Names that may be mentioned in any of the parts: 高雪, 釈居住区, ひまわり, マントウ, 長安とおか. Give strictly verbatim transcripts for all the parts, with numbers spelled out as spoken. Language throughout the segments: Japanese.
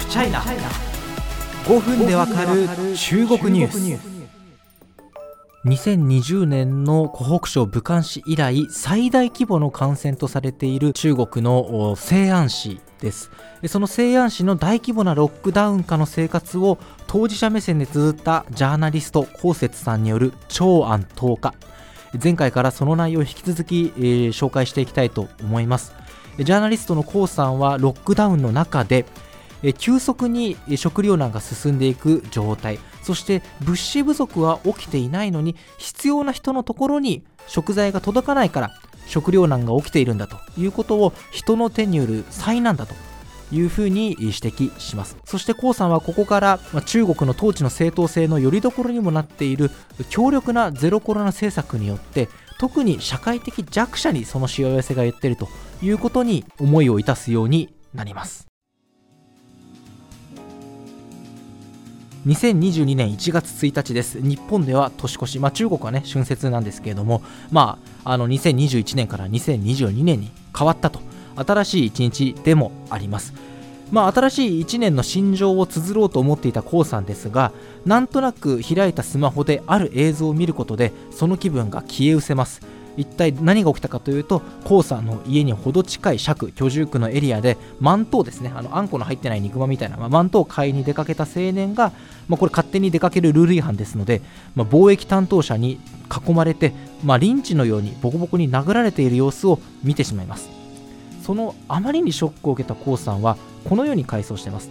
フチャイナごふんでわかる中国ニュース。にせんにじゅうねんの湖北省武漢市以来最大規模の感染とされている中国の西安市です。その西安市の大規模なロックダウン下の生活を当事者目線で綴ったジャーナリスト高雪さんによる長安とおか、前回からその内容を引き続き、えー、紹介していきたいと思います。ジャーナリストの高さんはロックダウンの中で急速に食糧難が進んでいく状態、そして物資不足は起きていないのに必要な人のところに食材が届かないから食糧難が起きているんだということを人の手による災難だというふうに指摘します。そして江さんはここから中国の統治の正当性の拠り所にもなっている強力なゼロコロナ政策によって特に社会的弱者にそのしわ寄せが寄っているということに思いを致すようになります。にせんにじゅうにねんいちがつついたちです。日本では年越し、まあ、中国はね春節なんですけれども、まあ、あのにせんにじゅういちねんからにせんにじゅうにねんに変わったと、新しい一日でもあります。まあ、新しいいちねんの心情を綴ろうと思っていた江さんですが、なんとなく開いたスマホである映像を見ることでその気分が消え失せます。一体何が起きたかというと、江さんの家にほど近い釈居住区のエリアでマントウですね、あのあんこの入ってない肉まんみたいな、まあ、マントウを買いに出かけた青年が、まあ、これ勝手に出かけるルール違反ですので、まあ、貿易担当者に囲まれて、まあ、リンチのようにボコボコに殴られている様子を見てしまいます。そのあまりにショックを受けた江さんはこのように回想しています。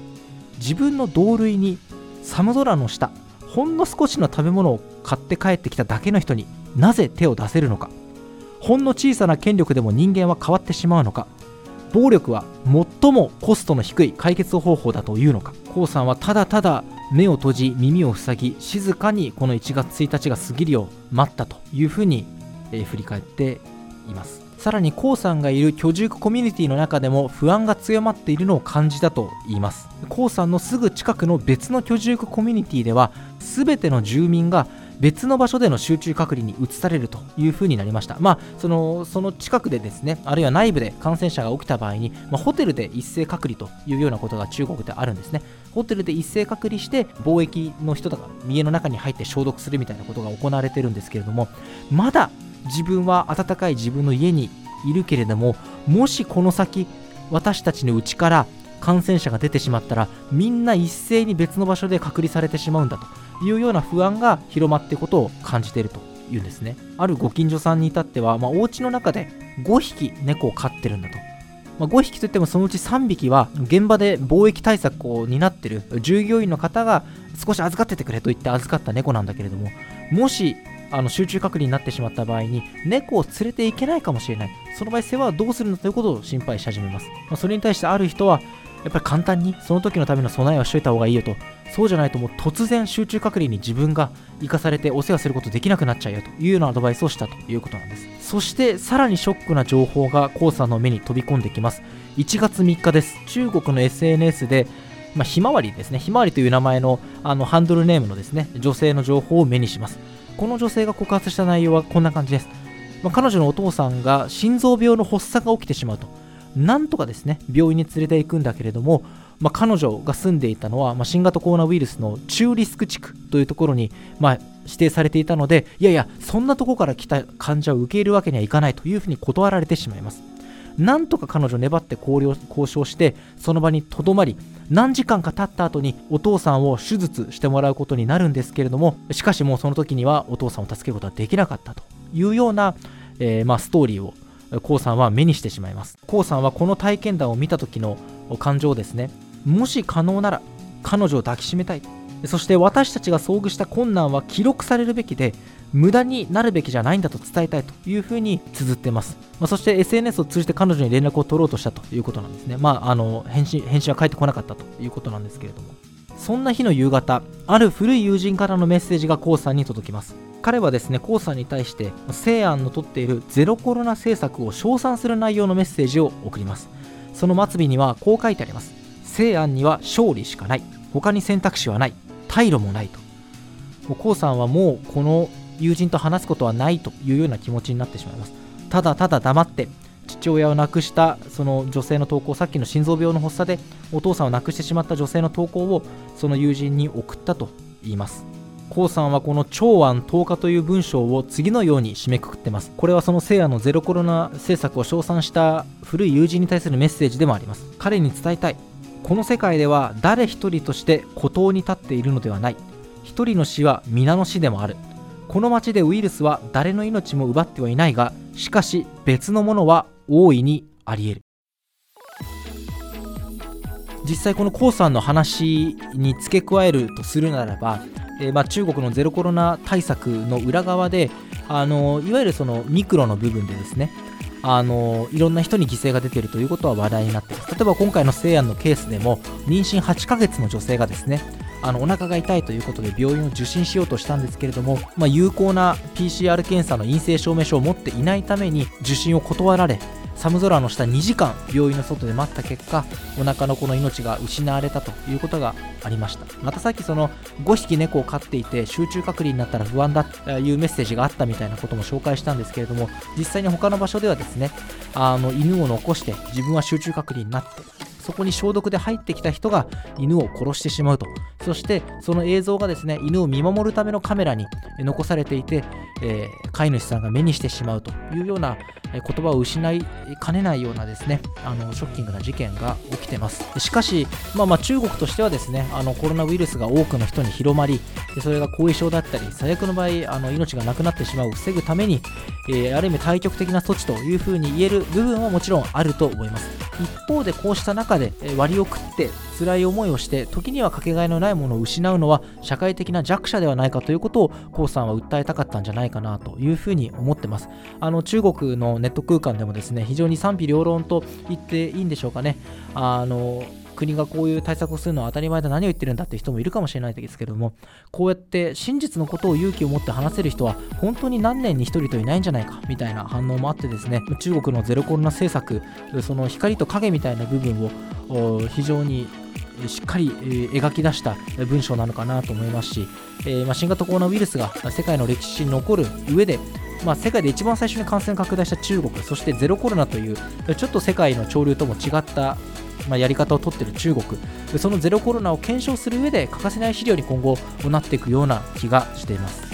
自分の同類に寒空の下ほんの少しの食べ物を買って帰ってきただけの人になぜ手を出せるのか、ほんの小さな権力でも人間は変わってしまうのか、暴力は最もコストの低い解決方法だというのか。江さんはただただ目を閉じ耳を塞ぎ静かにこのいちがつついたちが過ぎるよう待ったというふうに、えー、振り返っています。さらに江さんがいる居住区コミュニティの中でも不安が強まっているのを感じたといいます。江さんのすぐ近くの別の居住区コミュニティでは全ての住民が別の場所での集中隔離に移されるというふうになりました。まあ、その、その近くでですね、あるいは内部で感染者が起きた場合に、まあ、ホテルで一斉隔離というようなことが中国であるんですね。ホテルで一斉隔離して貿易の人とか家の中に入って消毒するみたいなことが行われているんですけれども、まだ自分は温かい自分の家にいるけれども、もしこの先私たちのうちから感染者が出てしまったらみんな一斉に別の場所で隔離されてしまうんだというような不安が広まっていることを感じているというんですね。あるご近所さんに至っては、まあ、お家の中でごひき猫を飼ってるんだと、まあ、ごひきといってもそのうちさんびきは現場で貿易対策を担ってる従業員の方が少し預かっててくれと言って預かった猫なんだけれども、もしあの集中隔離になってしまった場合に猫を連れていけないかもしれない、その場合世話はどうするのということを心配し始めます。まあ、それに対してある人はやっぱり簡単にその時のための備えをしといた方がいいよと、そうじゃないともう突然集中隔離に自分が生かされてお世話することできなくなっちゃうよというようなアドバイスをしたということなんです。そしてさらにショックな情報が江さんの目に飛び込んできます。いちがつみっかです。中国の エスエヌエス でまあ、ひまわりですね、ひまわりという名前の、あのハンドルネームのですね女性の情報を目にします。この女性が告発した内容はこんな感じです。まあ、彼女のお父さんが心臓病の発作が起きてしまうと、なんとかですね病院に連れて行くんだけれども、まあ、彼女が住んでいたのは、まあ、新型コロナウイルスの中リスク地区というところに、まあ、指定されていたので、いやいやそんなところから来た患者を受け入れるわけにはいかないというふうに断られてしまいます。なんとか彼女粘って交渉してその場にとどまり、何時間か経った後にお父さんを手術してもらうことになるんですけれども、しかしもうその時にはお父さんを助けることはできなかったというような、えーまあ、ストーリーを江さんは目にしてしまいます。江さんはこの体験談を見た時の感情ですね、もし可能なら彼女を抱きしめたい、そして私たちが遭遇した困難は記録されるべきで無駄になるべきじゃないんだと伝えたいというふうに綴っています。まあ、そして エスエヌエス を通じて彼女に連絡を取ろうとしたということなんですね。まあ、あの返信、返信は返ってこなかったということなんですけれども、そんな日の夕方、ある古い友人からのメッセージが江さんに届きます。彼はですね、江さんに対して西安の取っているゼロコロナ政策を称賛する内容のメッセージを送ります。その末尾にはこう書いてあります。西安には勝利しかない、他に選択肢はない、退路もないと。江さんはもうこの友人と話すことはないというような気持ちになってしまいます。ただただ黙って父親を亡くしたその女性の投稿、さっきの心臓病の発作でお父さんを亡くしてしまった女性の投稿をその友人に送ったと言います。コウさんはこの長安とおかという文章を次のように締めくくってます。これはその西安のゼロコロナ政策を称賛した古い友人に対するメッセージでもあります。彼に伝えたい、この世界では誰一人として孤島に立っているのではない。一人の死は皆の死でもある。この街でウイルスは誰の命も奪ってはいないが、しかし別のものは大いにあり得る。実際このコウさんの話に付け加えるとするならば、えーまあ、中国のゼロコロナ対策の裏側で、あのー、いわゆるそのミクロの部分でですね、あのー、いろんな人に犠牲が出ているということは話題になっています。例えば今回の西安のケースでも、妊娠はちかげつの女性がですね、あのお腹が痛いということで病院を受診しようとしたんですけれども、まあ、有効な ピーシーアール 検査の陰性証明書を持っていないために受診を断られ、寒空の下にじかん病院の外で待った結果、お腹の子の命が失われたということがありました。またさっきそのごひき猫を飼っていて集中隔離になったら不安だというメッセージがあったみたいなことも紹介したんですけれども、実際に他の場所ではですね、あの犬を残して自分は集中隔離になって、そこに消毒で入ってきた人が犬を殺してしまうと。そしてその映像がですね、犬を見守るためのカメラに残されていて、えー、飼い主さんが目にしてしまうというような言葉を失いかねないようなですね、あのショッキングな事件が起きてます。しかし、まあ、まあ中国としてはですね、あのコロナウイルスが多くの人に広まり、それが後遺症だったり最悪の場合あの命がなくなってしまうを防ぐために、えー、ある意味対極的な措置というふうに言える部分はもちろんあると思います。一方でこうした中で割を食って辛い思いをして、時にはかけがえのないものを失うのは社会的な弱者ではないかということをコウさんは訴えたかったんじゃないかなというふうに思ってます。あの中国のネット空間でもですね、非常に賛否両論と言っていいんでしょうかね。あの国がこういう対策をするのは当たり前だ、何を言ってるんだって人もいるかもしれないですけれども、こうやって真実のことを勇気を持って話せる人は本当に何年に一人といないんじゃないかみたいな反応もあってですね、中国のゼロコロナ政策、その光と影みたいな部分を非常にしっかり描き出した文章なのかなと思いますし、えー、まあ新型コロナウイルスが世界の歴史に残る上で、まあ、世界で一番最初に感染拡大した中国、そしてゼロコロナというちょっと世界の潮流とも違ったまあ、やり方を取っている中国、そのゼロコロナを検証する上で欠かせない資料に今後なっていくような気がしています。